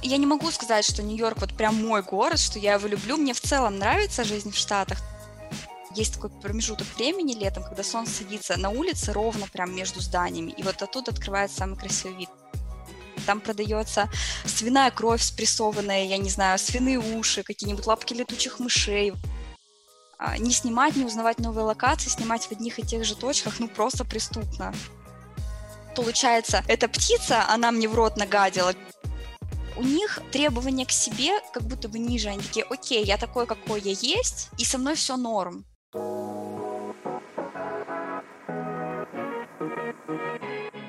Я не могу сказать, что Нью-Йорк вот прям мой город, что я его люблю. Мне в целом нравится жизнь в Штатах. Есть такой промежуток времени летом, когда солнце садится на улице ровно прям между зданиями. И вот оттуда открывается самый красивый вид. Там продается свиная кровь спрессованная, я не знаю, свиные уши, какие-нибудь лапки летучих мышей. Не снимать, не узнавать новые локации, снимать в одних и тех же точках, ну просто преступно. Получается, эта птица, она мне в рот нагадила. У них требования к себе как будто бы ниже. Они такие: окей, я такой, какой я есть, и со мной все норм.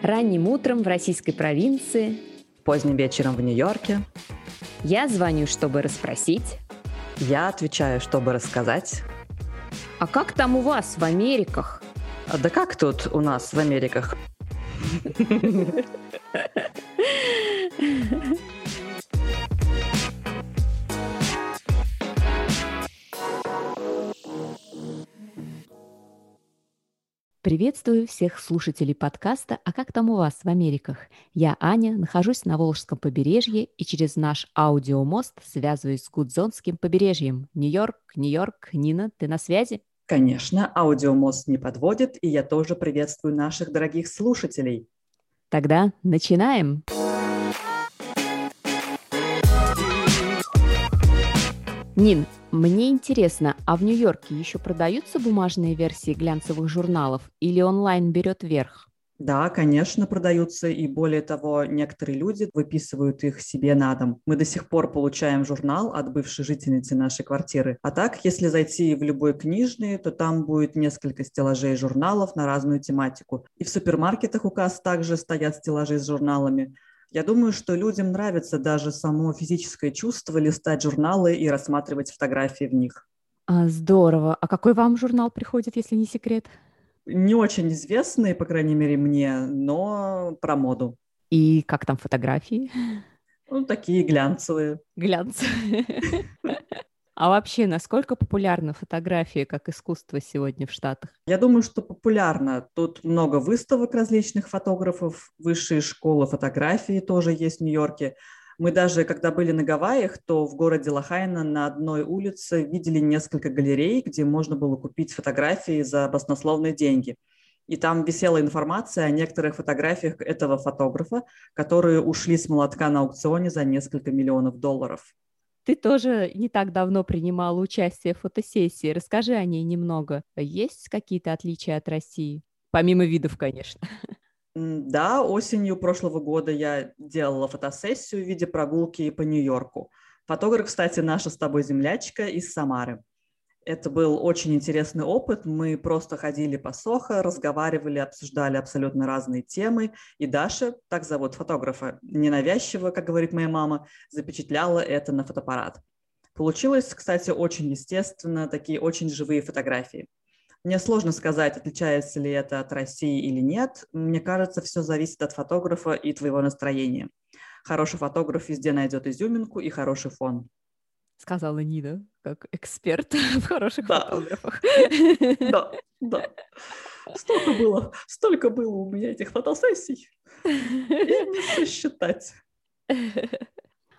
Ранним утром в российской провинции, поздним вечером в Нью-Йорке. Я звоню, чтобы расспросить. Я отвечаю, чтобы рассказать. А как там у вас в Америках? Да как тут у нас в Америках? Приветствую всех слушателей подкаста «А как там у вас в Америках?». Я Аня, нахожусь на Волжском побережье и через наш аудиомост связываюсь с Гудзонским побережьем. Нью-Йорк, Нью-Йорк, Нина, ты на связи? Конечно, аудиомост не подводит, и я тоже приветствую наших дорогих слушателей. Тогда начинаем! Нин, мне интересно, а в Нью-Йорке еще продаются бумажные версии глянцевых журналов или онлайн берет верх? Да, конечно, продаются, и более того, некоторые люди выписывают их себе на дом. Мы до сих пор получаем журнал от бывшей жительницы нашей квартиры. А так, если зайти в любой книжный, то там будет несколько стеллажей журналов на разную тематику. И в супермаркетах у касс также стоят стеллажи с журналами. Я думаю, что людям нравится даже само физическое чувство листать журналы и рассматривать фотографии в них. Здорово. А какой вам журнал приходит, если не секрет? Не очень известный, по крайней мере, мне, но про моду. И как там фотографии? Ну, такие глянцевые. Глянцевые. А вообще, насколько популярна фотография как искусство сегодня в Штатах? Я думаю, что популярна. Тут много выставок различных фотографов, высшие школы фотографии тоже есть в Нью-Йорке. Мы даже, когда были на Гавайях, то в городе Лохайна на одной улице видели несколько галерей, где можно было купить фотографии за баснословные деньги. И там висела информация о некоторых фотографиях этого фотографа, которые ушли с молотка на аукционе за несколько миллионов долларов. Ты тоже не так давно принимала участие в фотосессии. Расскажи о ней немного. Есть какие-то отличия от России? Помимо видов, конечно. Да, осенью прошлого года я делала фотосессию в виде прогулки по Нью-Йорку. Фотограф, кстати, наша с тобой землячка из Самары. Это был очень интересный опыт. Мы просто ходили по Сохо, разговаривали, обсуждали абсолютно разные темы. И Даша, так зовут фотографа, ненавязчиво, как говорит моя мама, запечатляла это на фотоаппарат. Получилось, кстати, очень естественно, такие очень живые фотографии. Мне сложно сказать, отличается ли это от России или нет. Мне кажется, все зависит от фотографа и твоего настроения. Хороший фотограф везде найдет изюминку и хороший фон. Сказала Нина, как эксперт в хороших фотографах. Да, да. Столько было у меня этих фотосессий. Я не сосчитать.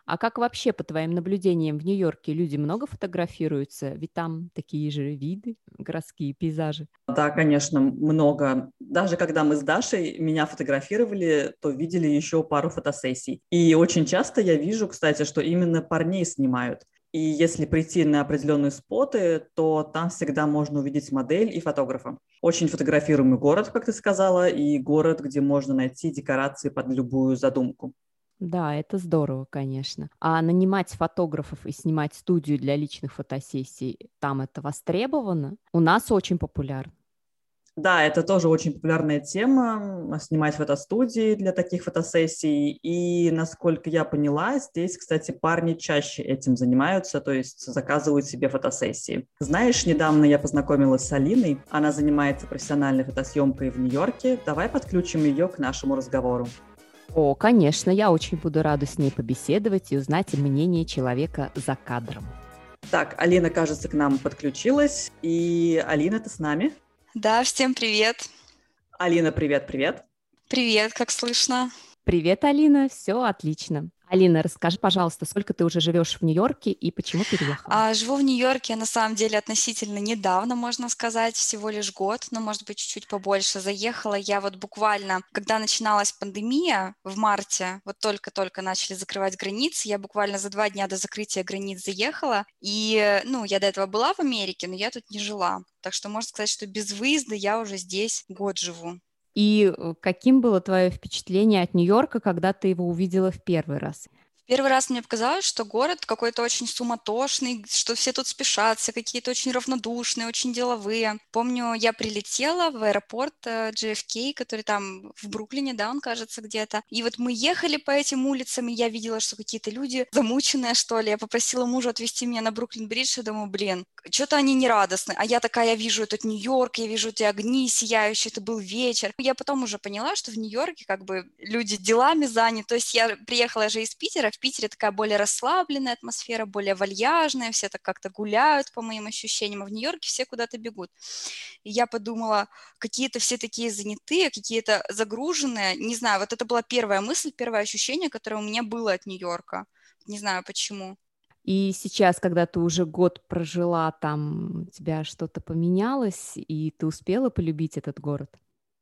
А как вообще, по твоим наблюдениям, в Нью-Йорке люди много фотографируются? Ведь там такие же виды, городские пейзажи. Да, конечно, много. Даже когда мы с Дашей меня фотографировали, то видели еще пару фотосессий. И очень часто я вижу, кстати, что именно парней снимают. И если прийти на определенные споты, то там всегда можно увидеть модель и фотографа. Очень фотографируемый город, как ты сказала, и город, где можно найти декорации под любую задумку. Да, это здорово, конечно. А нанимать фотографов и снимать студию для личных фотосессий, там это востребовано? У нас очень популярно. Да, это тоже очень популярная тема, снимать фотостудии для таких фотосессий. И, насколько я поняла, здесь, кстати, парни чаще этим занимаются, то есть заказывают себе фотосессии. Знаешь, недавно я познакомилась с Алиной, она занимается профессиональной фотосъемкой в Нью-Йорке. Давай подключим ее к нашему разговору. О, конечно, я очень буду рада с ней побеседовать и узнать мнение человека за кадром. Так, Алина, кажется, к нам подключилась. И, Алина, ты с нами? Да, всем привет. Алина, привет-привет. Привет, как слышно? Привет, Алина, все отлично. Алина, расскажи, пожалуйста, сколько ты уже живешь в Нью-Йорке и почему переехала? Живу в Нью-Йорке, на самом деле, относительно недавно, можно сказать, всего лишь год, но, может быть, чуть-чуть побольше. Заехала я вот буквально, когда начиналась пандемия в марте, вот только-только начали закрывать границы, я буквально за 2 дня до закрытия границ заехала, и, я до этого была в Америке, но я тут не жила, так что можно сказать, что без выезда я уже здесь год живу. И каким было твое впечатление от Нью-Йорка, когда ты его увидела в первый раз? Первый раз мне показалось, что город какой-то очень суматошный, что все тут спешат, все какие-то очень равнодушные, очень деловые. Помню, я прилетела в аэропорт JFK, который там в Бруклине, да, он, кажется, где-то. И вот мы ехали по этим улицам, и я видела, что какие-то люди замученные, что ли. Я попросила мужа отвезти меня на Бруклин-бридж, и думаю, что-то они не радостны. А я такая, я вижу этот Нью-Йорк, я вижу эти огни сияющие, это был вечер. Я потом уже поняла, что в Нью-Йорке как бы люди делами заняты. То есть я приехала же из Питера, в Питере такая более расслабленная атмосфера, более вальяжная, все так как-то гуляют, по моим ощущениям, а в Нью-Йорке все куда-то бегут. И я подумала, какие-то все такие занятые, какие-то загруженные, не знаю, вот это была первая мысль, первое ощущение, которое у меня было от Нью-Йорка, не знаю почему. И сейчас, когда ты уже год прожила там, у тебя что-то поменялось, и ты успела полюбить этот город?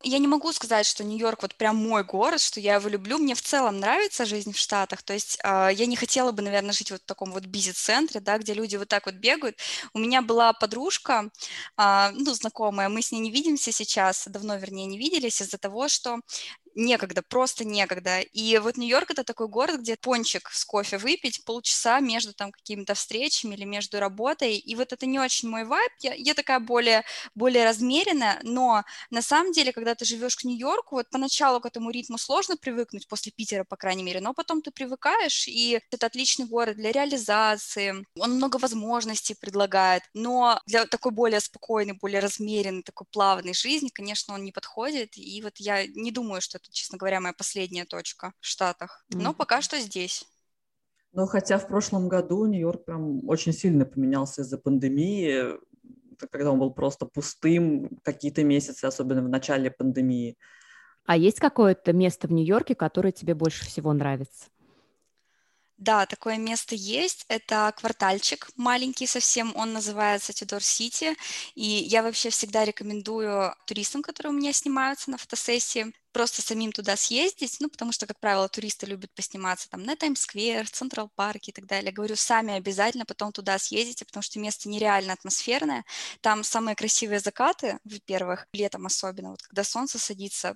Я не могу сказать, что Нью-Йорк вот прям мой город, что я его люблю. Мне в целом нравится жизнь в Штатах, то есть я не хотела бы, наверное, жить вот в таком вот бизи-центре, да, где люди вот так вот бегают. У меня была подружка, знакомая, мы с ней не видимся сейчас, давно, вернее, не виделись из-за того, что некогда, просто некогда. И вот Нью-Йорк — это такой город, где пончик с кофе выпить полчаса между там какими-то встречами или между работой, и вот это не очень мой вайб, я такая более размеренная, но на самом деле, когда ты живешь к Нью-Йорку, вот поначалу к этому ритму сложно привыкнуть, после Питера, по крайней мере, но потом ты привыкаешь, и это отличный город для реализации, он много возможностей предлагает, но для такой более спокойной, более размеренной, такой плавной жизни, конечно, он не подходит, и вот я не думаю, что это, честно говоря, моя последняя точка в Штатах, но пока что здесь. Ну, хотя в прошлом году Нью-Йорк прям очень сильно поменялся из-за пандемии, когда он был просто пустым какие-то месяцы, особенно в начале пандемии. А есть какое-то место в Нью-Йорке, которое тебе больше всего нравится? Да, такое место есть, это квартальчик маленький совсем, он называется Тюдор-Сити, и я вообще всегда рекомендую туристам, которые у меня снимаются на фотосессии, просто самим туда съездить, потому что, как правило, туристы любят посниматься там на Таймс-сквер, в Централ-парке и так далее. Говорю, сами обязательно потом туда съездите, потому что место нереально атмосферное. Там самые красивые закаты, во-первых, летом особенно, вот когда солнце садится,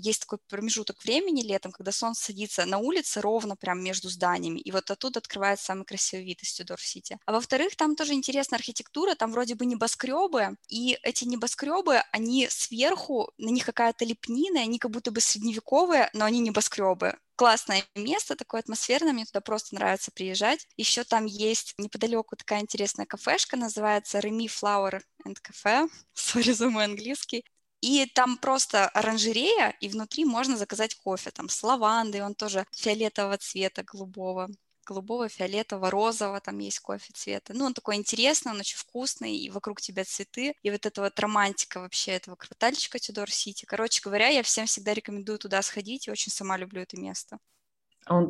есть такой промежуток времени летом, когда солнце садится на улице ровно прям между зданиями, и вот оттуда открывается самый красивый вид из Тюдор-Сити. А во-вторых, там тоже интересная архитектура, там вроде бы небоскребы, и эти небоскребы, они сверху, на них какая-то лепнина, они как будто бы средневековые, но они небоскребы. Классное место, такое атмосферное, мне туда просто нравится приезжать. Еще там есть неподалеку такая интересная кафешка, называется Remy Flower and Cafe, сори за мой английский. И там просто оранжерея, и внутри можно заказать кофе, там с лавандой, он тоже фиолетового цвета, голубого, фиолетового, розового, там есть кофе цвета. Он такой интересный, он очень вкусный, и вокруг тебя цветы, и вот эта вот романтика вообще этого квартальчика Тюдор-Сити. Короче говоря, я всем всегда рекомендую туда сходить, и очень сама люблю это место.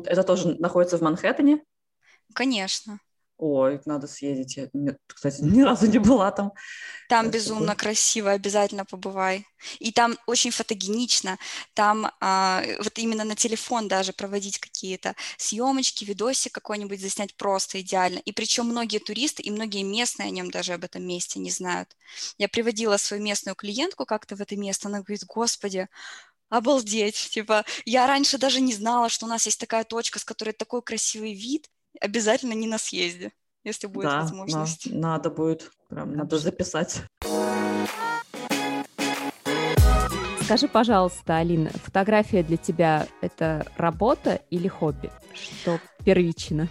Это тоже находится в Манхэттене? Конечно. Ой, надо съездить. Я, кстати, ни разу не была там. Там безумно красиво, обязательно побывай. И там очень фотогенично. Там вот именно на телефон даже проводить какие-то съемочки, видосик какой-нибудь заснять просто идеально. И причем многие туристы и многие местные о нем даже об этом месте не знают. Я приводила свою местную клиентку как-то в это место. Она говорит, господи, обалдеть. Я раньше даже не знала, что у нас есть такая точка, с которой такой красивый вид. Обязательно не на съезде, если будет возможность. Да, надо будет, прям надо записать. Скажи, пожалуйста, Алина, фотография для тебя – это работа или хобби? Что первично?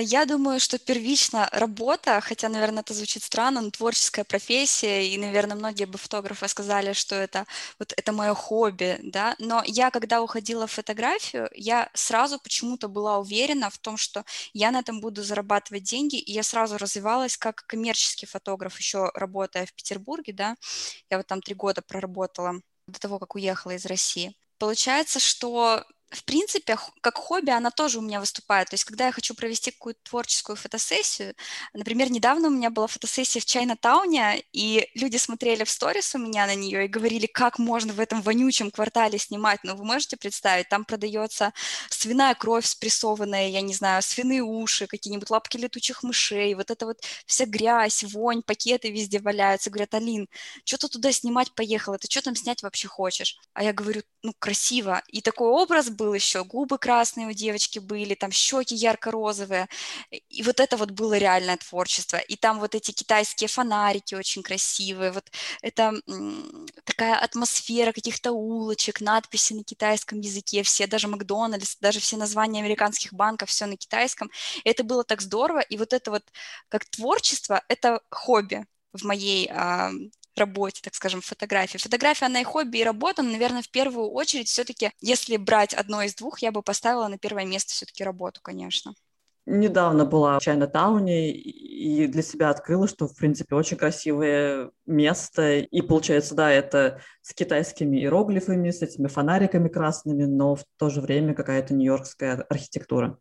Я думаю, что первично работа, хотя, наверное, это звучит странно, но творческая профессия, и, наверное, многие бы фотографы сказали, что это вот это мое хобби, да, но я, когда уходила в фотографию, я сразу почему-то была уверена в том, что я на этом буду зарабатывать деньги, и я сразу развивалась как коммерческий фотограф, еще работая в Петербурге, да, я вот там 3 года проработала до того, как уехала из России. Получается, что в принципе, как хобби она тоже у меня выступает. То есть, когда я хочу провести какую-то творческую фотосессию, например, недавно у меня была фотосессия в Чайнатауне, и люди смотрели в сторис у меня на нее и говорили, как можно в этом вонючем квартале снимать. Ну, вы можете представить, там продается свиная кровь спрессованная, я не знаю, свиные уши, какие-нибудь лапки летучих мышей, вот это вот вся грязь, вонь, пакеты везде валяются. Говорят, Алин, что ты туда снимать поехала? Ты что там снять вообще хочешь? А я говорю, ну, красиво. И такой образ был еще, губы красные у девочки были, там щеки ярко-розовые, и вот это вот было реальное творчество, и там вот эти китайские фонарики очень красивые, вот это такая атмосфера каких-то улочек, надписи на китайском языке, все, даже Макдональдс, даже все названия американских банков, все на китайском, и это было так здорово, и вот это вот как творчество, это хобби в моей работе, так скажем, фотографии. Фотография, она и хобби, и работа, но, наверное, в первую очередь все-таки, если брать одно из двух, я бы поставила на первое место все-таки работу, конечно. Недавно была в Чайнатауне и для себя открыла, что, в принципе, очень красивое место. И, получается, да, это с китайскими иероглифами, с этими фонариками красными, но в то же время какая-то нью-йоркская архитектура.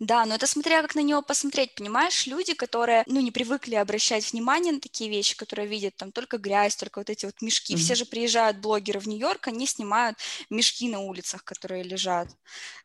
Да, но это смотря как на него посмотреть, понимаешь, люди, которые, ну, не привыкли обращать внимание на такие вещи, которые видят там только грязь, только вот эти вот мешки, все же приезжают блогеры в Нью-Йорк, они снимают мешки на улицах, которые лежат,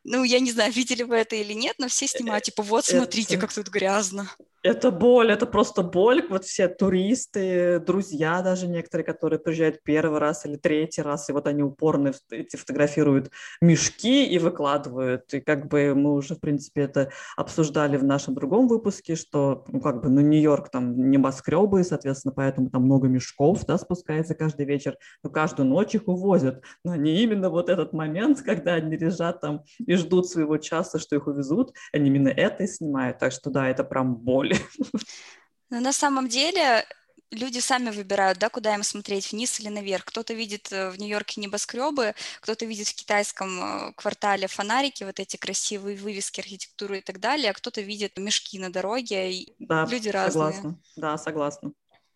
ну, я не знаю, видели вы это или нет, но все снимают, типа, вот, смотрите, как тут грязно. Это боль, это просто боль, вот все туристы, друзья даже некоторые, которые приезжают первый раз или третий раз, и вот они упорно фотографируют мешки и выкладывают, и как бы мы уже, в принципе, это обсуждали в нашем другом выпуске, что, ну, как бы, ну, Нью-Йорк там небоскребы, соответственно, поэтому там много мешков, да, спускается каждый вечер, но каждую ночь их увозят, но не именно вот этот момент, когда они лежат там и ждут своего часа, что их увезут, они именно это и снимают, так что, да, это прям боль. Но на самом деле люди сами выбирают, да, куда им смотреть, вниз или наверх. Кто-то видит в Нью-Йорке небоскребы, кто-то видит в китайском квартале фонарики, вот эти красивые вывески, архитектуру и так далее, а кто-то видит мешки на дороге. И да, люди разные. Согласна. Да, согласна.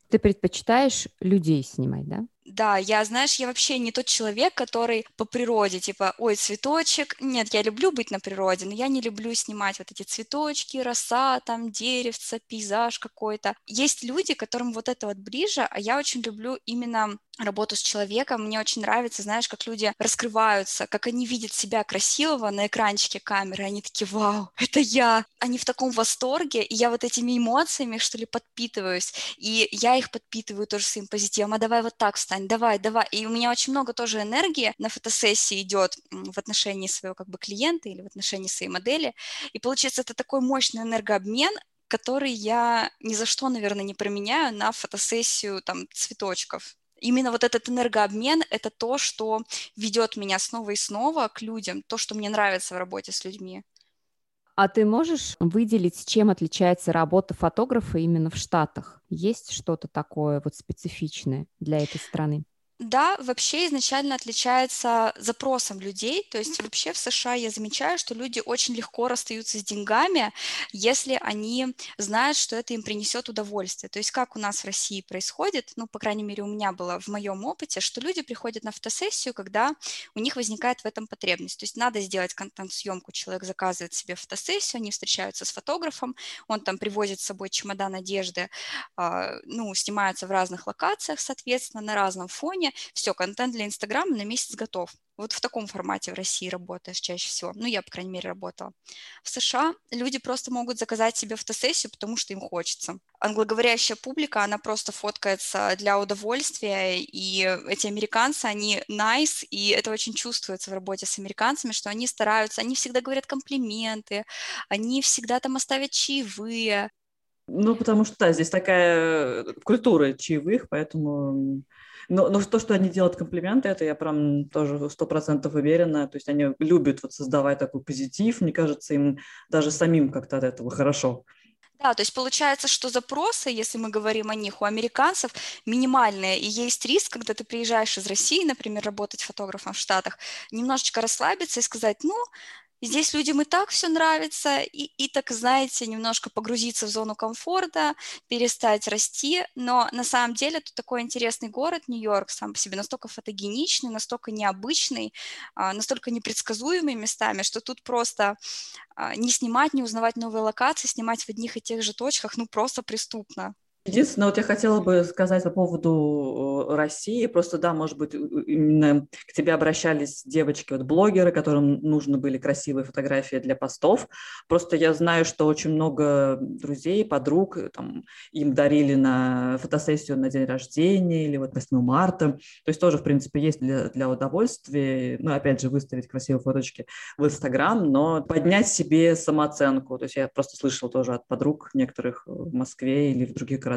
Ты предпочитаешь людей снимать, да? Да, я, знаешь, я вообще не тот человек, который по природе, типа, ой, цветочек. Нет, я люблю быть на природе, но я не люблю снимать вот эти цветочки, роса, там, деревца, пейзаж какой-то. Есть люди, которым вот это вот ближе, а я очень люблю именно работу с человеком. Мне очень нравится, знаешь, как люди раскрываются, как они видят себя красивого на экранчике камеры, они такие, вау, это я. Они в таком восторге, и я вот этими эмоциями, что ли, подпитываюсь, и я их подпитываю тоже своим позитивом. А давай вот так встань. Давай, давай. И у меня очень много тоже энергии на фотосессии идет в отношении своего, как бы, клиента или в отношении своей модели. И получается, это такой мощный энергообмен, который я ни за что, наверное, не променяю на фотосессию там цветочков. Именно вот этот энергообмен — это то, что ведет меня снова и снова к людям, то, что мне нравится в работе с людьми. А ты можешь выделить, чем отличается работа фотографа именно в Штатах? Есть что-то такое вот специфичное для этой страны? Да, вообще изначально отличается запросом людей, то есть вообще в США я замечаю, что люди очень легко расстаются с деньгами, если они знают, что это им принесет удовольствие, то есть как у нас в России происходит, ну, по крайней мере, у меня было в моем опыте, что люди приходят на фотосессию, когда у них возникает в этом потребность, то есть надо сделать контент-съемку, человек заказывает себе фотосессию, они встречаются с фотографом, он там привозит с собой чемодан одежды, ну, снимаются в разных локациях, соответственно, на разном фоне, все, контент для Инстаграма на месяц готов. Вот в таком формате в России работаешь чаще всего. Ну, я, по крайней мере, работала. В США люди просто могут заказать себе фотосессию, потому что им хочется. Англоговорящая публика, она просто фоткается для удовольствия, и эти американцы, они nice, и это очень чувствуется в работе с американцами, что они стараются, они всегда говорят комплименты, они всегда там оставят чаевые. Ну, потому что, да, здесь такая культура чаевых, поэтому... Но то, что они делают комплименты, это я прям тоже 100% уверена. То есть они любят вот создавать такой позитив. Мне кажется, им даже самим как-то от этого хорошо. Да, то есть получается, что запросы, если мы говорим о них, у американцев минимальные. И есть риск, когда ты приезжаешь из России, например, работать фотографом в Штатах, немножечко расслабиться и сказать, ну... Здесь людям и так все нравится, и так, знаете, немножко погрузиться в зону комфорта, перестать расти, но на самом деле тут такой интересный город Нью-Йорк сам по себе, настолько фотогеничный, настолько необычный, настолько непредсказуемый местами, что тут просто не снимать, не узнавать новые локации, снимать в одних и тех же точках, ну просто преступно. Единственное, вот я хотела бы сказать по поводу России, просто, да, может быть, именно к тебе обращались девочки-блогеры, которым нужны были красивые фотографии для постов, просто я знаю, что очень много друзей, подруг, там, им дарили на фотосессию на день рождения или вот 8 марта, то есть тоже, в принципе, есть для удовольствия, ну, опять же, выставить красивые фоточки в Инстаграм, но поднять себе самооценку, то есть я просто слышала тоже от подруг некоторых в Москве или в других городах.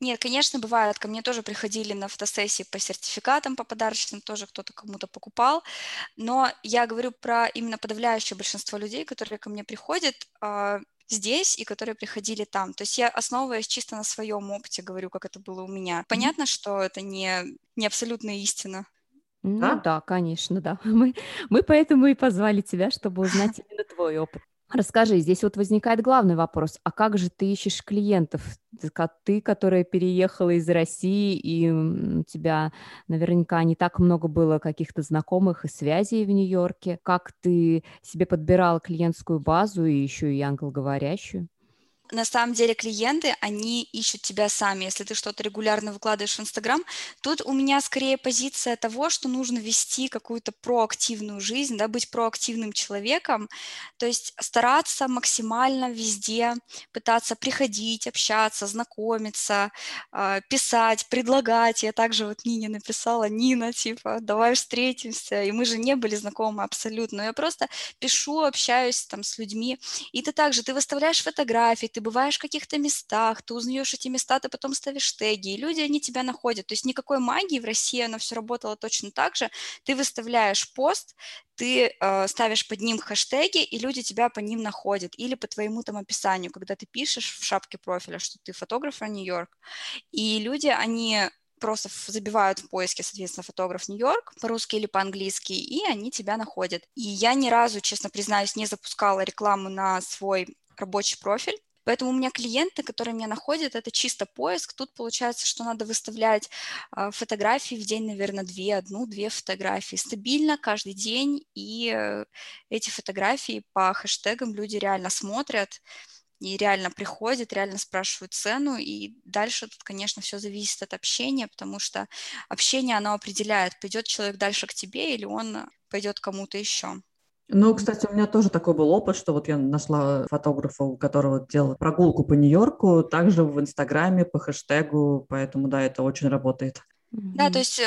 Нет, конечно, бывает. Ко мне тоже приходили на фотосессии по сертификатам, по подарочным, тоже кто-то кому-то покупал. Но я говорю про именно подавляющее большинство людей, которые ко мне приходят здесь и которые приходили там. То есть я, основываясь чисто на своем опыте, говорю, как это было у меня. Понятно, что это не абсолютная истина. Ну да, конечно, да. Мы поэтому и позвали тебя, чтобы узнать именно твой опыт. Расскажи, здесь вот возникает главный вопрос, а как же ты ищешь клиентов? Ты, которая переехала из России, и у тебя наверняка не так много было каких-то знакомых и связей в Нью-Йорке. Как ты себе подбирала клиентскую базу и еще и англоговорящую? На самом деле клиенты, они ищут тебя сами, если ты что-то регулярно выкладываешь в Инстаграм. Тут у меня скорее позиция того, что нужно вести какую-то проактивную жизнь, да, быть проактивным человеком, то есть стараться максимально везде, пытаться приходить, общаться, знакомиться, писать, предлагать. Я также вот Нине написала, Нина, типа, давай встретимся, и мы же не были знакомы абсолютно, я просто пишу, общаюсь там с людьми, и ты также, ты выставляешь фотографии, ты бываешь в каких-то местах, ты узнаешь эти места, ты потом ставишь теги, и люди, они тебя находят. То есть никакой магии, в России оно все работало точно так же. Ты выставляешь пост, ты ставишь под ним хэштеги, и люди тебя по ним находят. Или по твоему там описанию, когда ты пишешь в шапке профиля, что ты фотограф Нью-Йорк. И люди, они просто забивают в поиске, соответственно, фотограф Нью-Йорк, по-русски или по-английски, и они тебя находят. И я ни разу, честно признаюсь, не запускала рекламу на свой рабочий профиль. Поэтому у меня клиенты, которые меня находят, это чисто поиск. Тут получается, что надо выставлять фотографии в день, наверное, одну-две фотографии стабильно каждый день. И эти фотографии по хэштегам люди реально смотрят и реально приходят, реально спрашивают цену. И дальше тут, конечно, все зависит от общения, потому что общение, оно определяет, пойдет человек дальше к тебе или он пойдет кому-то еще. Ну, кстати, у меня тоже такой был опыт, что вот я нашла фотографа, у которого делала прогулку по Нью-Йорку, также в Инстаграме по хэштегу, поэтому, да, это очень работает. Да, то есть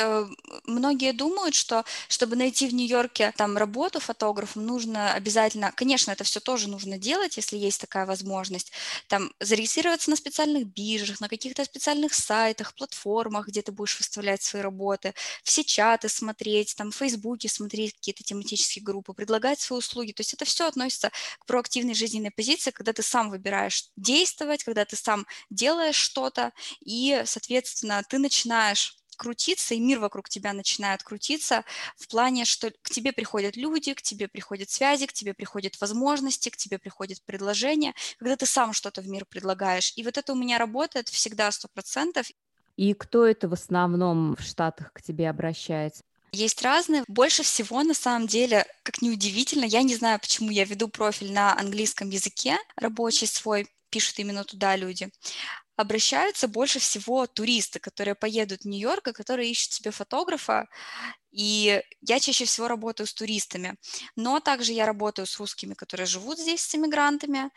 многие думают, что чтобы найти в Нью-Йорке там работу фотографом, нужно обязательно, конечно, это все тоже нужно делать, если есть такая возможность, там зарегистрироваться на специальных биржах, на каких-то специальных сайтах, платформах, где ты будешь выставлять свои работы, все чаты смотреть, там в Фейсбуке смотреть какие-то тематические группы, предлагать свои услуги, то есть это все относится к проактивной жизненной позиции, когда ты сам выбираешь действовать, когда ты сам делаешь что-то, и, соответственно, ты начинаешь крутиться, и мир вокруг тебя начинает крутиться в плане, что к тебе приходят люди, к тебе приходят связи, к тебе приходят возможности, к тебе приходят предложения, когда ты сам что-то в мир предлагаешь. И вот это у меня работает всегда 100%. И кто это в основном в Штатах к тебе обращается? Есть разные. Больше всего, на самом деле, как ни удивительно, я не знаю, почему я веду профиль на английском языке, рабочий свой, пишут именно туда люди. Обращаются больше всего туристы, которые поедут в Нью-Йорк, и которые ищут себе фотографа, и я чаще всего работаю с туристами, но также я работаю с русскими, которые живут здесь, с иммигрантами,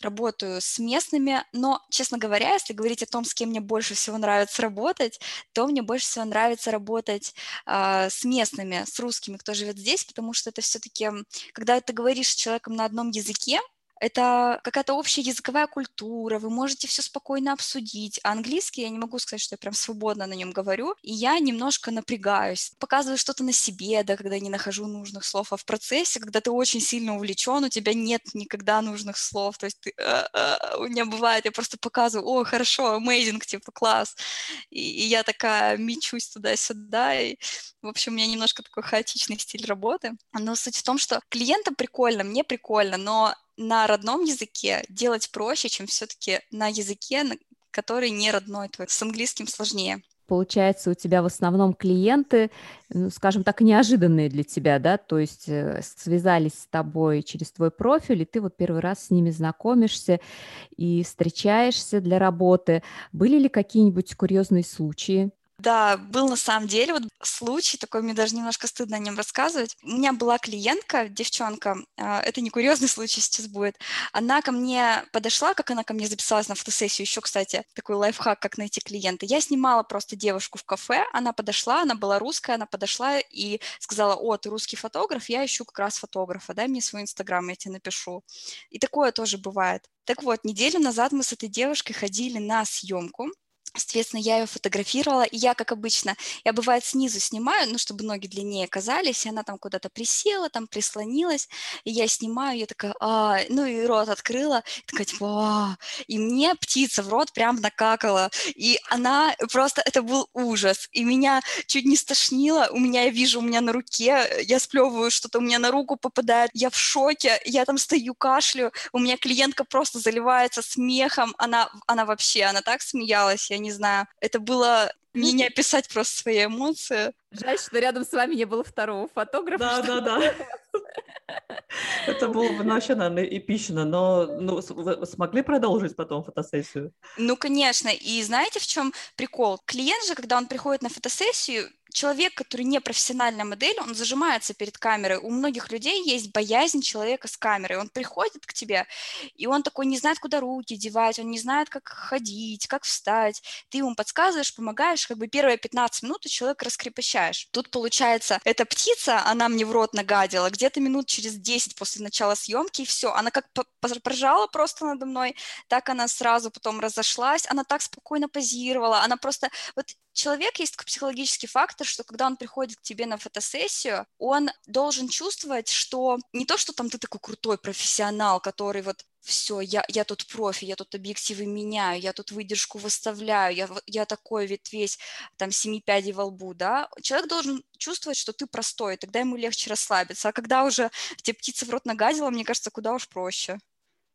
работаю с местными, но, честно говоря, если говорить о том, с кем мне больше всего нравится работать, то мне больше всего нравится работать с местными, с русскими, кто живет здесь, потому что это все-таки, когда ты говоришь с человеком на одном языке, это какая-то общая языковая культура, вы можете все спокойно обсудить. А английский я не могу сказать, что я прям свободно на нем говорю, и я немножко напрягаюсь, показываю что-то на себе, да, когда не нахожу нужных слов, а в процессе, когда ты очень сильно увлечен, у тебя нет никогда нужных слов, то есть ты, у меня бывает, я просто показываю, о, хорошо, amazing, типа, класс, и я такая мечусь туда-сюда, и, в общем, у меня немножко такой хаотичный стиль работы, но суть в том, что клиентам прикольно, мне прикольно, но на родном языке делать проще, чем все-таки на языке, который не родной твой, с английским сложнее. Получается, у тебя в основном клиенты, ну, скажем так, неожиданные для тебя, да, то есть связались с тобой через твой профиль, и ты вот первый раз с ними знакомишься и встречаешься для работы. Были ли какие-нибудь курьезные случаи? Да, был на самом деле вот случай такой, мне даже немножко стыдно о нем рассказывать. У меня была клиентка, девчонка, это не курьезный случай сейчас будет, она ко мне подошла, как она ко мне записалась на фотосессию, еще, кстати, такой лайфхак, как найти клиента. Я снимала просто девушку в кафе, она подошла, она была русская, она подошла и сказала, о, ты русский фотограф, я ищу как раз фотографа, дай мне свой Инстаграм, я тебе напишу. И такое тоже бывает. Так вот, неделю назад мы с этой девушкой ходили на съемку. Соответственно, я ее фотографировала, и я, как обычно, я, бывает, снизу снимаю, ну, чтобы ноги длиннее оказались, и она там куда-то присела, там прислонилась, и я снимаю, я такая, ну, и рот открыла, и такая, типа, и мне птица в рот прям накакала, и она просто, это был ужас, и меня чуть не стошнило, у меня, я вижу, у меня на руке, я сплевываю что-то, у меня на руку попадает, я в шоке, я там стою, кашлю, у меня клиентка просто заливается смехом, она вообще, она так смеялась, я не знаю, это было... Мне не описать просто свои эмоции. Жаль, что рядом с вами не было второго фотографа. Да. Это было вообще, наверное, эпично, но вы смогли продолжить потом фотосессию? Ну, конечно, и знаете, в чем прикол? Клиент же, когда он приходит на фотосессию, человек, который не профессиональная модель, он зажимается перед камерой. У многих людей есть боязнь человека с камерой. Он приходит к тебе, и он такой не знает, куда руки девать, он не знает, как ходить, как встать. Ты ему подсказываешь, помогаешь, как бы первые 15 минут человека раскрепощаешь. Тут, получается, эта птица, она мне в рот нагадила, где-то минут через 10 после начала съемки, и все. Она как поржала просто надо мной, так она сразу потом разошлась, она так спокойно позировала, она просто... Вот человек, есть такой психологический фактор, что когда он приходит к тебе на фотосессию, он должен чувствовать, что не то, что там ты такой крутой профессионал, который вот все, я тут профи, я тут объективы меняю, я тут выдержку выставляю, я такой весь там 7 пядей во лбу, да. Человек должен чувствовать, что ты простой, тогда ему легче расслабиться. А когда уже тебе птица в рот нагадила, мне кажется, куда уж проще.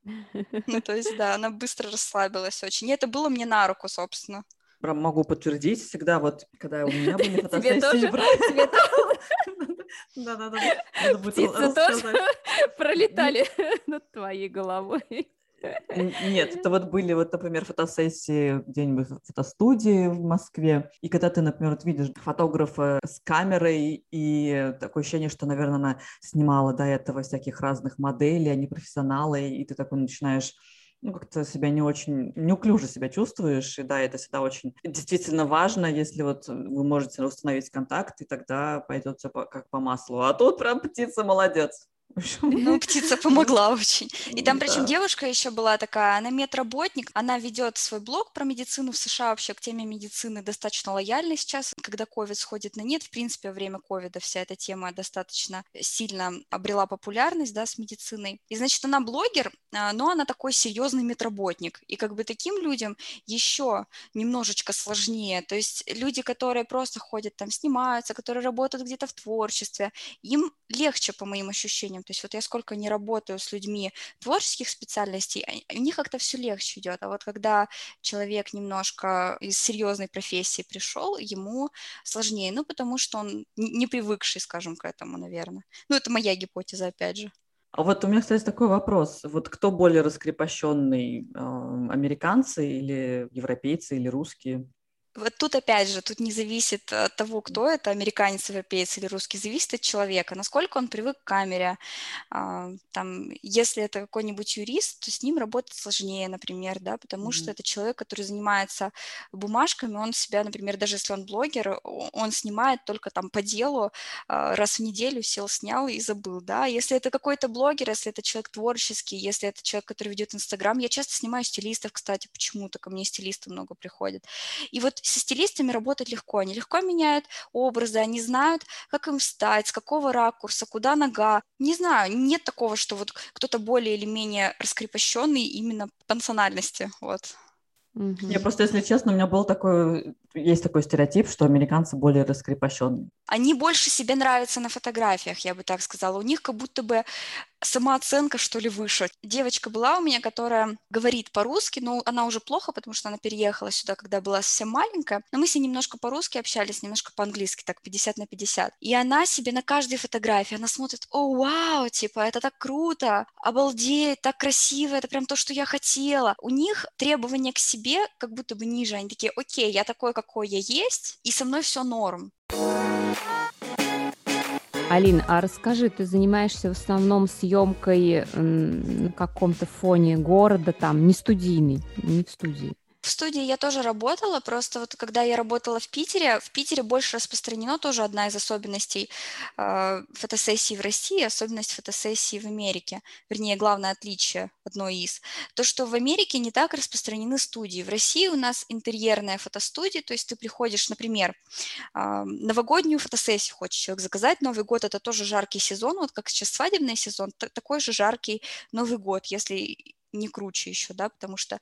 Ну, то есть, да, она быстро расслабилась очень. И это было мне на руку, собственно. Прям могу подтвердить, всегда вот, когда у меня были фотосессии... Тебе тоже? Да. Птицы тоже пролетали над твоей головой. Нет, это вот были, вот, например, фотосессии где-нибудь в фотостудии в Москве, и когда ты, например, вот видишь фотографа с камерой, и такое ощущение, что, наверное, она снимала до этого всяких разных моделей, они профессионалы, и ты такой начинаешь... Ну, как-то себя не очень, неуклюже себя чувствуешь, и да, это всегда очень действительно важно, если вот вы можете установить контакт, и тогда пойдет все как по маслу, а тут прям птица молодец. Ну, птица помогла очень. И там, причем, девушка еще была такая, она медработник, она ведет свой блог про медицину в США, вообще к теме медицины достаточно лояльна сейчас, когда ковид сходит на нет, в принципе, во время ковида вся эта тема достаточно сильно обрела популярность, да, с медициной. И, значит, она блогер, но она такой серьезный медработник, и как бы таким людям еще немножечко сложнее, то есть люди, которые просто ходят там, снимаются, которые работают где-то в творчестве, им легче, по моим ощущениям. То есть вот я сколько не работаю с людьми творческих специальностей, у них как-то все легче идет. А вот когда человек немножко из серьезной профессии пришел, ему сложнее. Ну, потому что он не привыкший, скажем, к этому, наверное. Ну, это моя гипотеза, опять же. А вот у меня, кстати, такой вопрос. Вот кто более раскрепощенный, американцы или европейцы, или русские? Вот тут опять же, тут не зависит от того, кто это, американец, европеец или русский, зависит от человека, насколько он привык к камере. Там, если это какой-нибудь юрист, то с ним работать сложнее, например, да, потому что это человек, который занимается бумажками, он себя, например, даже если он блогер, он снимает только там по делу, раз в неделю сел, снял и забыл, да. Если это какой-то блогер, если это человек творческий, если это человек, который ведет Инстаграм, я часто снимаю стилистов, кстати, почему-то ко мне стилисты много приходят. И вот со стилистами работать легко, они легко меняют образы, они знают, как им встать, с какого ракурса, куда нога. Не знаю, нет такого, что вот кто-то более или менее раскрепощенный именно по национальности, вот. Я просто, если честно, у меня был такой, есть такой стереотип, что американцы более раскрепощенные. Они больше себе нравятся на фотографиях, я бы так сказала. У них как будто бы самооценка, что ли, выше. Девочка была у меня, которая говорит по-русски, но она уже плохо, потому что она переехала сюда, когда была совсем маленькая. Но мы с ней немножко по-русски общались, немножко по-английски, так 50 на 50. И она себе на каждой фотографии, она смотрит: «О, вау, типа, это так круто, обалдеть, так красиво, это прям то, что я хотела». У них требования к себе как будто бы ниже. Они такие: «Окей, я такой, какой я есть, и со мной все норм». Алин, а расскажи, ты занимаешься в основном съемкой на каком-то фоне города, там, не студийный, не в студии? В студии я тоже работала, просто вот когда я работала в Питере больше распространено, тоже одна из особенностей фотосессии в России, особенность фотосессии в Америке, вернее, главное отличие, одно из, то, что в Америке не так распространены студии. В России у нас интерьерная фотостудия, то есть ты приходишь, например, новогоднюю фотосессию хочет человек заказать, Новый год — это тоже жаркий сезон, вот как сейчас свадебный сезон, такой же жаркий Новый год, если не круче еще, да, потому что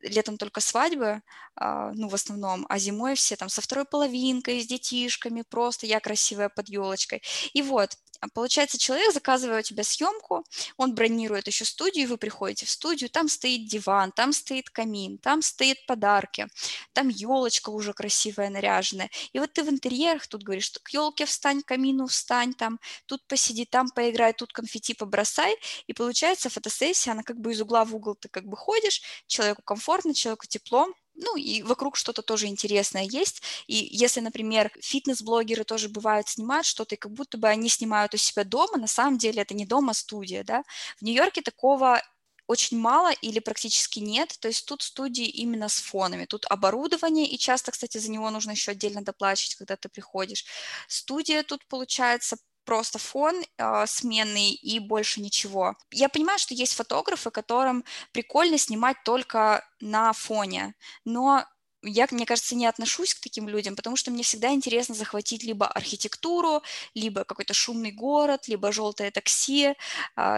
летом только свадьбы, ну, в основном, а зимой все там со второй половинкой, с детишками, просто я красивая под елочкой. И вот, получается, человек заказывает у тебя съемку, он бронирует еще студию, вы приходите в студию, там стоит диван, там стоит камин, там стоят подарки, там елочка уже красивая, наряженная. И вот ты в интерьерах тут говоришь: к елке встань, к камину встань, там, тут посиди, там поиграй, тут конфетти побросай. И получается, фотосессия, она как бы из угла в угол, ты как бы ходишь, человеку комфортно, человеку тепло. Ну, и вокруг что-то тоже интересное есть. И если, например, фитнес-блогеры тоже бывают, снимают что-то, и как будто бы они снимают у себя дома, на самом деле это не дома, а студия, да. В Нью-Йорке такого очень мало или практически нет, то есть тут студии именно с фонами, тут оборудование, и часто, кстати, за него нужно еще отдельно доплачивать, когда ты приходишь. Студия тут, получается, просто фон сменный и больше ничего. Я понимаю, что есть фотографы, которым прикольно снимать только на фоне, но я, мне кажется, не отношусь к таким людям, потому что мне всегда интересно захватить либо архитектуру, либо какой-то шумный город, либо желтое такси,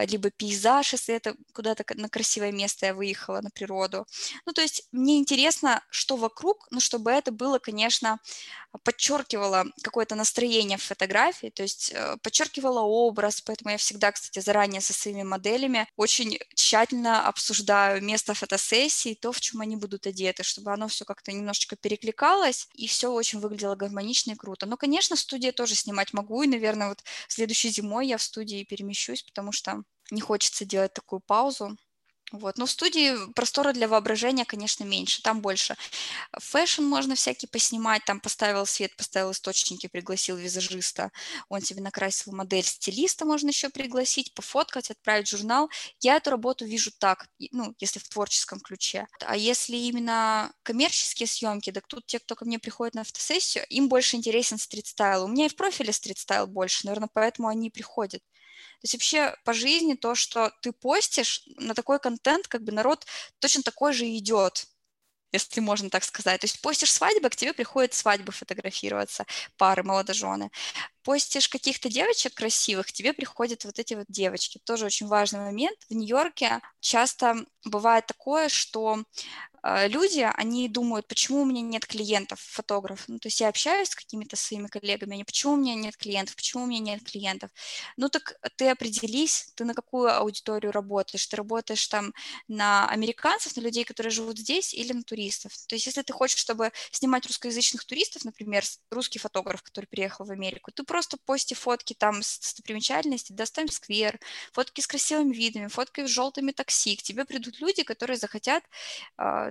либо пейзаж, если это куда-то на красивое место я выехала, на природу. Ну, то есть мне интересно, что вокруг, но чтобы это было, конечно, подчеркивало какое-то настроение в фотографии, то есть подчеркивало образ, поэтому я всегда, кстати, заранее со своими моделями очень тщательно обсуждаю место фотосессии, то, в чем они будут одеты, чтобы оно все как-то немножечко перекликалось, и все очень выглядело гармонично и круто. Но, конечно, в студии тоже снимать могу, и, наверное, вот следующей зимой я в студии перемещусь, потому что не хочется делать такую паузу. Вот. Но в студии простора для воображения, конечно, меньше, там больше. Фэшн можно всякий поснимать, там поставил свет, поставил источники, пригласил визажиста, он тебе накрасил модель, стилиста можно еще пригласить, пофоткать, отправить в журнал. Я эту работу вижу так, ну, если в творческом ключе. А если именно коммерческие съемки, так тут те, кто ко мне приходит на фотосессию, им больше интересен стрит-стайл. У меня и в профиле стрит-стайл больше, наверное, поэтому они и приходят. То есть вообще по жизни то, что ты постишь, на такой контент как бы народ точно такой же идет, если можно так сказать. То есть постишь свадьбы, к тебе приходят свадьбы фотографироваться, пары, молодожены. Постишь каких-то девочек красивых, к тебе приходят вот эти вот девочки. Тоже очень важный момент. В Нью-Йорке часто бывает такое, что люди, они думают: почему у меня нет клиентов, фотограф? Ну, то есть я общаюсь с какими-то своими коллегами, они: почему у меня нет клиентов, почему у меня нет клиентов? Ну, так ты определись, ты на какую аудиторию работаешь? Ты работаешь там на американцев, на людей, которые живут здесь, или на туристов? То есть если ты хочешь, чтобы снимать русскоязычных туристов, например, русский фотограф, который приехал в Америку, ты просто пости фотки там с достопримечательностей, да, с Таймс-сквер, фотки с красивыми видами, фотки с желтыми такси. К тебе придут люди, которые захотят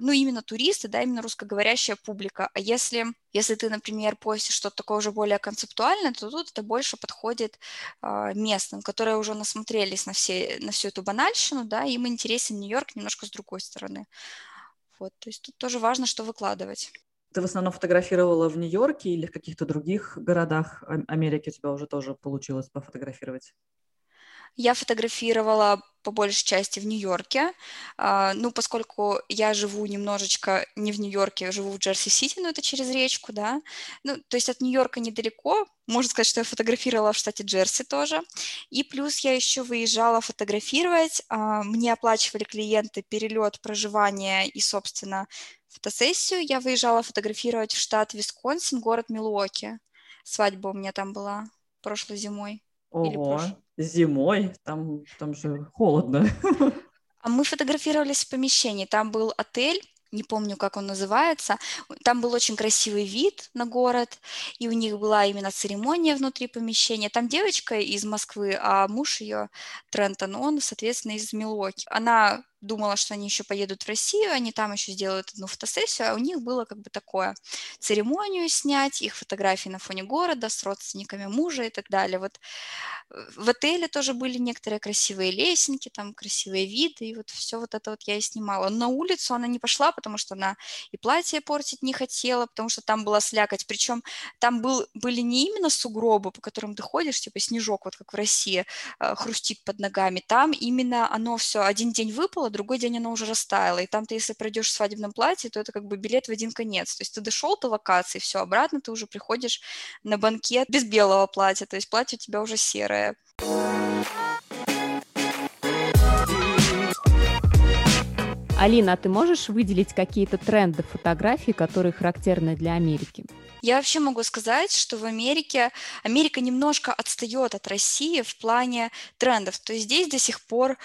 ну, именно туристы, да, именно русскоговорящая публика. А если ты, например, постишь что-то такое уже более концептуальное, то тут это больше подходит местным, которые уже насмотрелись на всю эту банальщину, да, им интересен Нью-Йорк немножко с другой стороны. Вот, то есть тут тоже важно, что выкладывать. Ты в основном фотографировала в Нью-Йорке или в каких-то других городах Америки у тебя уже тоже получилось пофотографировать? Я фотографировала по большей части в Нью-Йорке, ну, поскольку я живу немножечко не в Нью-Йорке, я живу в Джерси-Сити, но это через речку, да, ну, то есть от Нью-Йорка недалеко, можно сказать, что я фотографировала в штате Джерси тоже, и плюс я еще выезжала фотографировать, мне оплачивали клиенты перелет, проживание и, собственно, фотосессию, я выезжала фотографировать в штат Висконсин, город Милуоки, свадьба у меня там была прошлой зимой. Ого, зимой, там же холодно. А мы фотографировались в помещении, там был отель, не помню, как он называется, там был очень красивый вид на город, и у них была именно церемония внутри помещения. Там девочка из Москвы, а муж ее, Трентон, он, соответственно, из Милуоки. Она думала, что они еще поедут в Россию, они там еще сделают одну фотосессию, а у них было как бы такое, церемонию снять, их фотографии на фоне города с родственниками мужа и так далее. Вот в отеле тоже были некоторые красивые лесенки, там красивые виды, и вот все вот это вот я и снимала. На улицу она не пошла, потому что она и платье портить не хотела, потому что там была слякоть, причем там были не именно сугробы, по которым ты ходишь, типа снежок, вот как в России, хрустит под ногами, там именно оно все один день выпало, другой день она уже растаяла, и там ты, если пройдешь в свадебном платье, то это как бы билет в один конец, то есть ты дошел до локации, все, обратно ты уже приходишь на банкет без белого платья, то есть платье у тебя уже серое. Алина, а ты можешь выделить какие-то тренды фотографий, которые характерны для Америки? Я вообще могу сказать, что в Америке Америка немножко отстает от России в плане трендов, то есть здесь до сих пор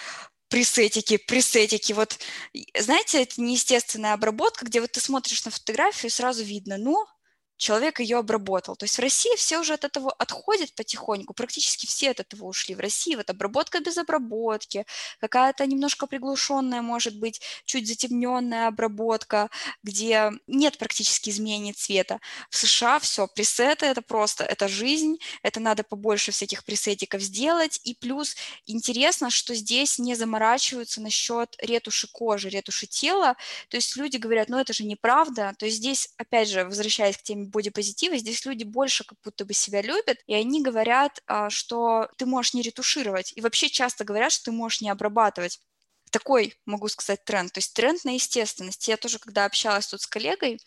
пресетики, вот, знаете, это неестественная обработка, где вот ты смотришь на фотографию, и сразу видно, ну, человек ее обработал, то есть в России все уже от этого отходят потихоньку, практически все от этого ушли, в России вот обработка без обработки, какая-то немножко приглушенная, может быть, чуть затемненная обработка, где нет практически изменений цвета, в США все, пресеты это просто, это жизнь, это надо побольше всяких пресетиков сделать, и плюс интересно, что здесь не заморачиваются насчет ретуши кожи, ретуши тела, то есть люди говорят, ну это же неправда, то есть здесь, опять же, возвращаясь к теме бодипозитива, здесь люди больше как будто бы себя любят, и они говорят, что ты можешь не ретушировать, и вообще часто говорят, что ты можешь не обрабатывать. Такой, могу сказать, тренд, то есть тренд на естественность. Я тоже, когда общалась тут с коллегой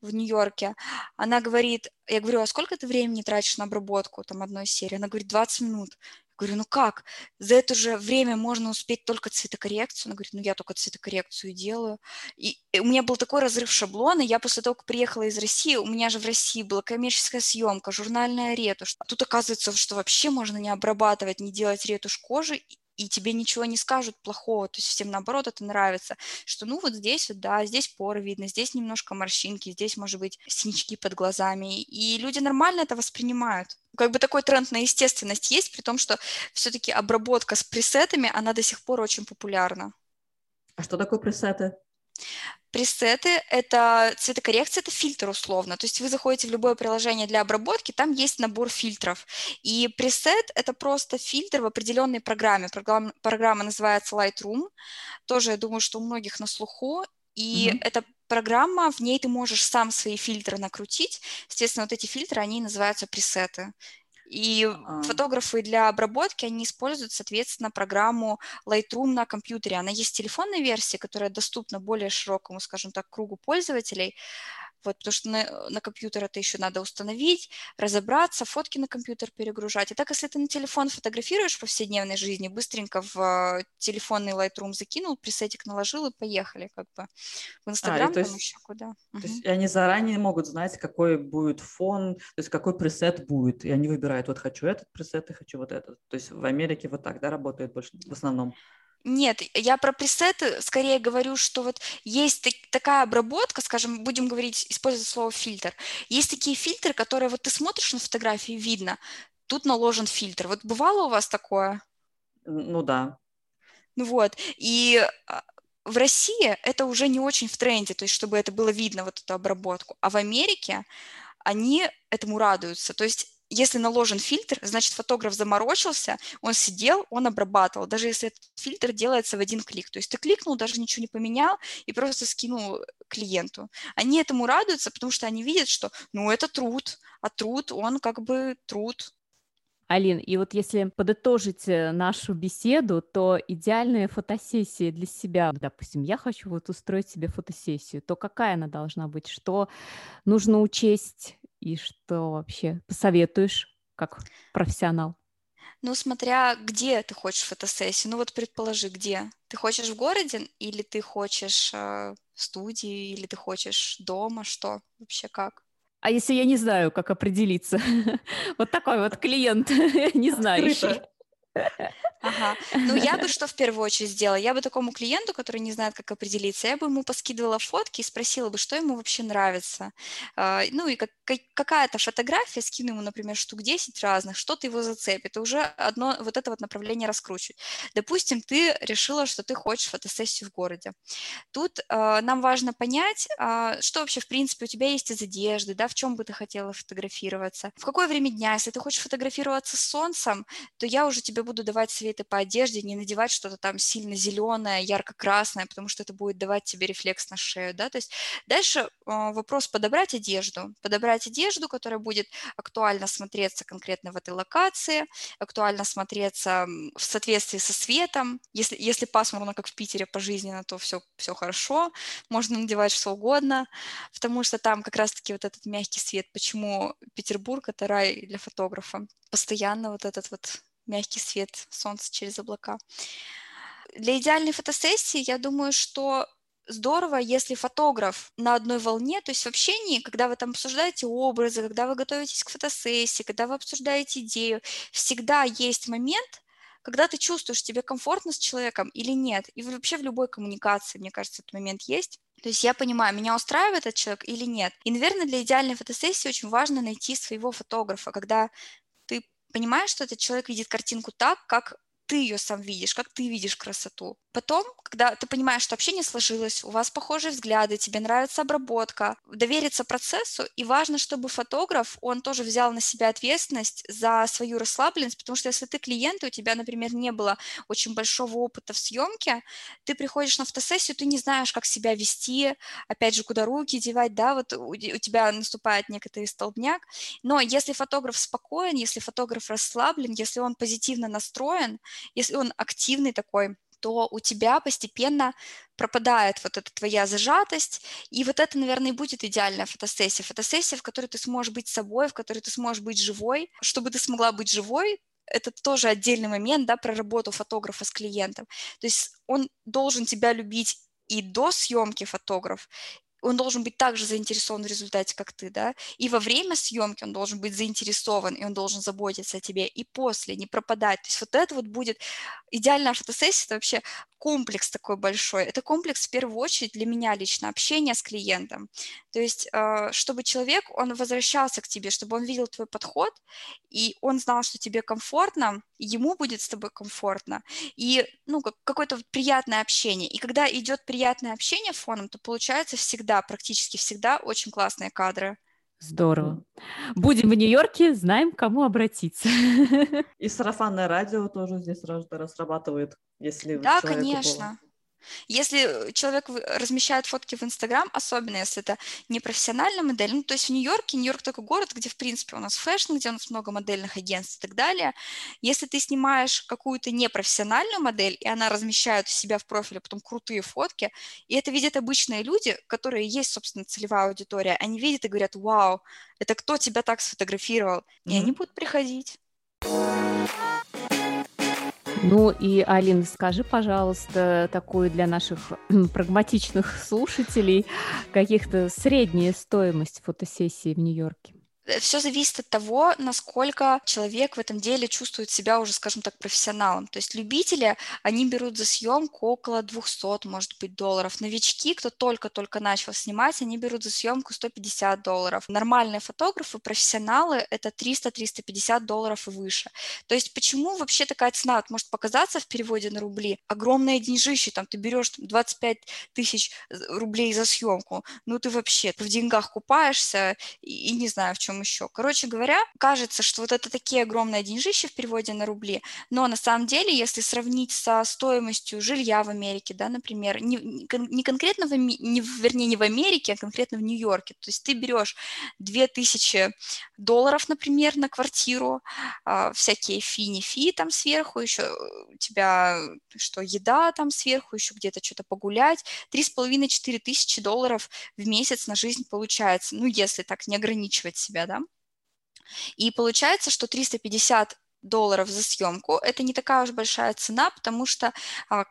в Нью-Йорке, она говорит, я говорю, а сколько ты времени тратишь на обработку там одной серии? Она говорит, 20 минут. Говорю, ну как? За это же время можно успеть только цветокоррекцию. Она говорит, ну я только цветокоррекцию делаю. И у меня был такой разрыв шаблона. Я после того, как приехала из России, у меня же в России была коммерческая съемка, журнальная ретушь. А тут оказывается, что вообще можно не обрабатывать, не делать ретушь кожи, и тебе ничего не скажут плохого, то есть всем наоборот это нравится, что ну вот здесь вот, да, здесь поры видно, здесь немножко морщинки, здесь, может быть, синячки под глазами, и люди нормально это воспринимают. Как бы такой тренд на естественность есть, при том, что все-таки обработка с пресетами, она до сих пор очень популярна. А что такое пресеты? Пресеты – это цветокоррекция, это фильтр условно, то есть вы заходите в любое приложение для обработки, там есть набор фильтров, и пресет – это просто фильтр в определенной программе, программа называется Lightroom, тоже, я думаю, что у многих на слуху, и это программа, в ней ты можешь сам свои фильтры накрутить, естественно, вот эти фильтры, они называются пресеты. И фотографы для обработки, они используют, соответственно, программу Lightroom на компьютере. Она есть в телефонной версии, которая доступна более широкому, скажем так, кругу пользователей. Вот, потому что на компьютер это еще надо установить, разобраться, фотки на компьютер перегружать. И так, если ты на телефон фотографируешь в повседневной жизни, быстренько в телефонный Lightroom закинул, пресетик наложил и поехали как бы в Инстаграм, там еще куда. То есть они заранее могут знать, какой будет фон, то есть какой пресет будет, и они выбирают, вот хочу этот пресет и хочу вот этот. То есть в Америке вот так, да, работает больше в основном? Нет, я про пресеты скорее говорю, что вот есть такая обработка, скажем, будем говорить, использовать слово фильтр. Есть такие фильтры, которые вот ты смотришь на фотографии, видно, тут наложен фильтр. Вот бывало у вас такое? Ну да. Ну вот, и в России это уже не очень в тренде, то есть чтобы это было видно, вот эту обработку. А в Америке они этому радуются. То есть если наложен фильтр, значит фотограф заморочился, он сидел, он обрабатывал. Даже если этот фильтр делается в один клик. То есть ты кликнул, даже ничего не поменял и просто скинул клиенту. Они этому радуются, потому что они видят, что ну это труд, а труд, он как бы труд. Алин, и вот если подытожить нашу беседу, то идеальная фотосессия для себя, допустим, я хочу вот устроить себе фотосессию, то какая она должна быть, что нужно учесть и что вообще посоветуешь как профессионал? Ну, смотря где ты хочешь фотосессию, ну вот предположи, где. Ты хочешь в городе или ты хочешь в студии, или ты хочешь дома, что вообще как? А если я не знаю, как определиться? Вот такой вот клиент, не знающий. Ага. Ну, я бы что в первую очередь сделала? Я бы такому клиенту, который не знает, как определиться, я бы ему поскидывала фотки и спросила бы, что ему вообще нравится. Ну, и какая-то фотография, скину ему, например, штук 10 разных, что-то его зацепит, и уже одно вот это вот направление раскручивать. Допустим, ты решила, что ты хочешь фотосессию в городе. Тут нам важно понять, что вообще, в принципе, у тебя есть из одежды, да, в чем бы ты хотела фотографироваться, в какое время дня. Если ты хочешь фотографироваться с солнцем, то я уже тебе буду давать советы по одежде, не надевать что-то там сильно зеленое, ярко-красное, потому что это будет давать тебе рефлекс на шею, да, то есть дальше вопрос подобрать одежду, которая будет актуально смотреться конкретно в этой локации, актуально смотреться в соответствии со светом, если пасмурно, как в Питере, пожизненно, то все хорошо, можно надевать что угодно, потому что там как раз-таки вот этот мягкий свет, почему Петербург — это рай для фотографа, постоянно вот этот вот мягкий свет солнца через облака. Для идеальной фотосессии, я думаю, что здорово, если фотограф на одной волне, то есть в общении, когда вы там обсуждаете образы, когда вы готовитесь к фотосессии, когда вы обсуждаете идею, всегда есть момент, когда ты чувствуешь, тебе комфортно с человеком или нет. И вообще в любой коммуникации, мне кажется, этот момент есть. То есть я понимаю, меня устраивает этот человек или нет. И, наверное, для идеальной фотосессии очень важно найти своего фотографа, когда ты понимаешь, что этот человек видит картинку так, как ты ее сам видишь, как ты видишь красоту. Потом, когда ты понимаешь, что общение сложилось, у вас похожие взгляды, тебе нравится обработка, довериться процессу, и важно, чтобы фотограф, он тоже взял на себя ответственность за свою расслабленность, потому что если ты клиент, и у тебя, например, не было очень большого опыта в съемке, ты приходишь на фотосессию, ты не знаешь, как себя вести, опять же, куда руки девать, да, вот у тебя наступает некоторый столбняк, но если фотограф спокоен, если фотограф расслаблен, если он позитивно настроен, если он активный такой, то у тебя постепенно пропадает вот эта твоя зажатость, и вот это, наверное, и будет идеальная фотосессия. Фотосессия, в которой ты сможешь быть собой, в которой ты сможешь быть живой. Чтобы ты смогла быть живой, это тоже отдельный момент, да, про работу фотографа с клиентом. То есть он должен тебя любить и до съемки, фотограф, он должен быть также заинтересован в результате, как ты, да, и во время съемки он должен быть заинтересован, и он должен заботиться о тебе, и после не пропадать. То есть вот это вот будет идеальная фотосессия, это вообще комплекс такой большой. Это комплекс, в первую очередь, для меня лично, общения с клиентом. То есть чтобы человек, он возвращался к тебе, чтобы он видел твой подход, и он знал, что тебе комфортно, ему будет с тобой комфортно, и, ну, какое-то приятное общение. И когда идет приятное общение фоном, то получается всегда, практически всегда, очень классные кадры. Здорово. Будем в Нью-Йорке, знаем, к кому обратиться. И сарафанное радио тоже здесь разрабатывает, если да, конечно. Было. Если человек размещает фотки в Инстаграм, особенно если это не профессиональная модель, ну, то есть в Нью-Йорке, Нью-Йорк такой город, где, в принципе, у нас фэшн, где у нас много модельных агентств и так далее. Если ты снимаешь какую-то непрофессиональную модель, и она размещает у себя в профиле потом крутые фотки, и это видят обычные люди, которые есть, собственно, целевая аудитория, они видят и говорят: «Вау, это кто тебя так сфотографировал?» И они будут приходить. Ну и, Алина, скажи, пожалуйста, такую для наших прагматичных слушателей каких-то средняя стоимость фотосессии в Нью-Йорке. Все зависит от того, насколько человек в этом деле чувствует себя уже, скажем так, профессионалом. То есть любители, они берут за съемку около 200, может быть, долларов. Новички, кто только-только начал снимать, они берут за съемку $150. Нормальные фотографы, профессионалы, это $300-350 и выше. То есть почему вообще такая цена? Вот может показаться в переводе на рубли огромные деньжища, там ты берешь 25 тысяч рублей за съемку, ну ты вообще в деньгах купаешься и не знаю в чем еще. Короче говоря, кажется, что вот это такие огромные деньжища в переводе на рубли, но на самом деле, если сравнить со стоимостью жилья в Америке, да, например, не в Америке, а конкретно в Нью-Йорке, то есть ты берешь $2000, например, на квартиру, всякие фи там сверху, еще у тебя что, еда там сверху, еще где-то что-то погулять, $3500-4 тысячи в месяц на жизнь получается, ну, если так не ограничивать себя, да, и получается, что $350 за съемку, это не такая уж большая цена, потому что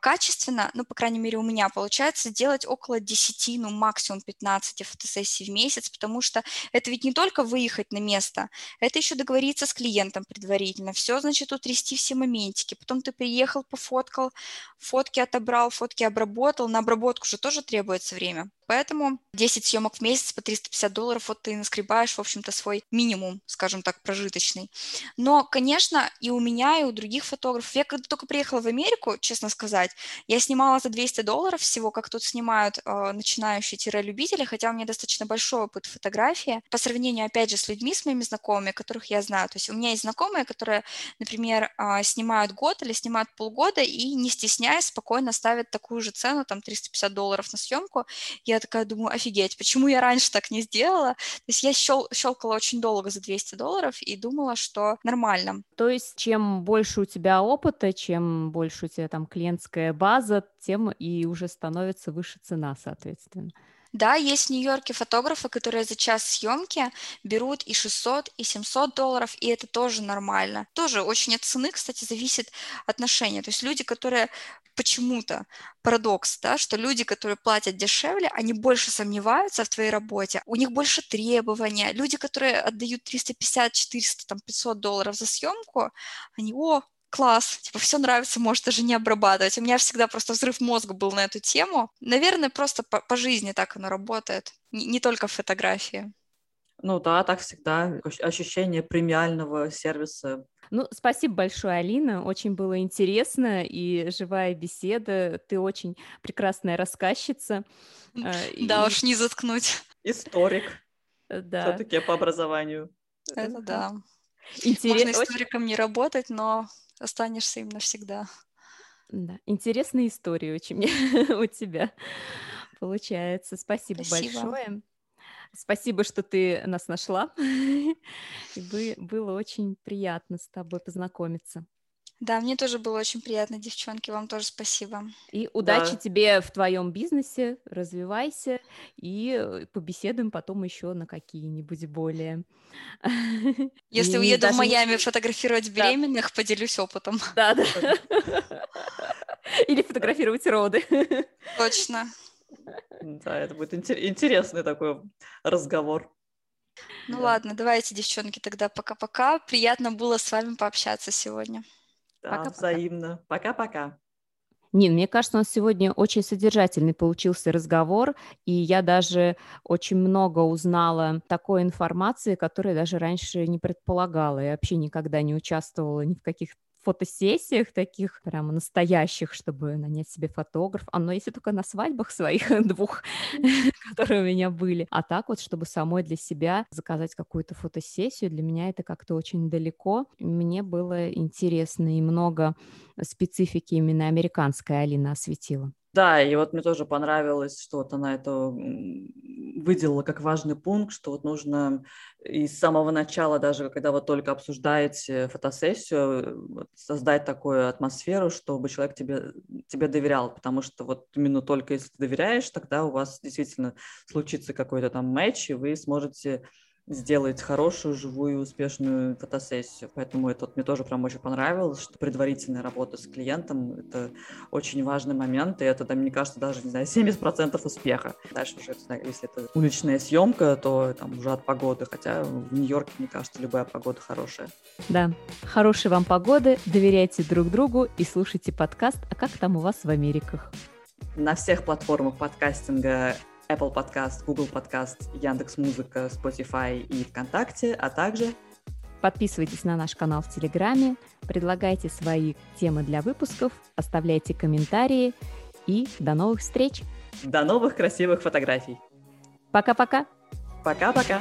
качественно, ну, по крайней мере, у меня получается делать около 10, ну, максимум 15 фотосессий в месяц, потому что это ведь не только выехать на место, это еще договориться с клиентом предварительно, все, значит, утрясти все моментики, потом ты приехал, пофоткал, фотки отобрал, фотки обработал, на обработку же тоже требуется время. Поэтому 10 съемок в месяц по $350, вот ты наскребаешь, в общем-то, свой минимум, скажем так, прожиточный. Но, конечно, и у меня, и у других фотографов. Я когда только приехала в Америку, честно сказать, я снимала за $200 всего, как тут снимают начинающие-любители, хотя у меня достаточно большой опыт фотографии. По сравнению, опять же, с людьми, с моими знакомыми, которых я знаю. То есть у меня есть знакомые, которые, например, снимают год или снимают полгода и, не стесняясь, спокойно ставят такую же цену, там, $350 на съемку. Я такая думаю, офигеть, почему я раньше так не сделала? То есть я щелкала очень долго за $200 и думала, что нормально. То есть чем больше у тебя опыта, чем больше у тебя там клиентская база, тем и уже становится выше цена, соответственно. Да, есть в Нью-Йорке фотографы, которые за час съемки берут и $600, и $700, и это тоже нормально. Тоже очень от цены, кстати, зависит отношение. То есть люди, которые почему-то, парадокс, да, что люди, которые платят дешевле, они больше сомневаются в твоей работе, у них больше требований. Люди, которые отдают $350, $400, $500 за съемку, они, класс, типа, все нравится, может даже не обрабатывать. У меня всегда просто взрыв мозга был на эту тему. Наверное, просто по жизни так оно работает, не только в фотографии. Ну да, так всегда, ощущение премиального сервиса. Ну, спасибо большое, Алина, очень было интересно и живая беседа, ты очень прекрасная рассказчица. Да уж, не заткнуть. Историк, все-таки по образованию. Это да. Можно историком не работать, но останешься им навсегда. Да, интересные истории очень у тебя получается. Спасибо большое. Спасибо, что ты нас нашла. И было очень приятно с тобой познакомиться. Да, мне тоже было очень приятно, девчонки, вам тоже спасибо. И удачи тебе в твоем бизнесе, развивайся, и побеседуем потом еще на какие-нибудь более. Если уеду в Майами фотографировать беременных, поделюсь опытом. Да. Или фотографировать роды. Точно. Да, это будет интересный такой разговор. Ладно, давайте, девчонки, тогда пока-пока. Приятно было с вами пообщаться сегодня. Да, пока-пока. Взаимно. Пока-пока. Нин, мне кажется, у нас сегодня очень содержательный получился разговор, и я даже очень много узнала такой информации, которую даже раньше не предполагала. Я вообще никогда не участвовала ни в каких фотосессиях таких прямо настоящих, чтобы нанять себе фотограф. Но если только на свадьбах своих двух, которые у меня были. А так вот, чтобы самой для себя заказать какую-то фотосессию, для меня это как-то очень далеко. Мне было интересно, и много специфики именно американской Алина осветила. Да, и вот мне тоже понравилось, что вот она это выделила как важный пункт, что вот нужно и с самого начала, даже когда вы только обсуждаете фотосессию, создать такую атмосферу, чтобы человек тебе доверял, потому что вот именно только если ты доверяешь, тогда у вас действительно случится какой-то там матч, и вы сможете сделать хорошую, живую, успешную фотосессию. Поэтому это вот мне тоже прям очень понравилось, что предварительная работа с клиентом – это очень важный момент, и это, да, мне кажется, даже, не знаю, 70% успеха. Дальше уже, если это уличная съемка, то там уже от погоды, хотя в Нью-Йорке, мне кажется, любая погода хорошая. Да, хорошей вам погоды, доверяйте друг другу и слушайте подкаст «А как там у вас в Америках?». На всех платформах подкастинга – Apple Podcast, Google Podcast, Яндекс.Музыка, Spotify и ВКонтакте, а также... Подписывайтесь на наш канал в Телеграме, предлагайте свои темы для выпусков, оставляйте комментарии и до новых встреч! До новых красивых фотографий! Пока-пока! Пока-пока!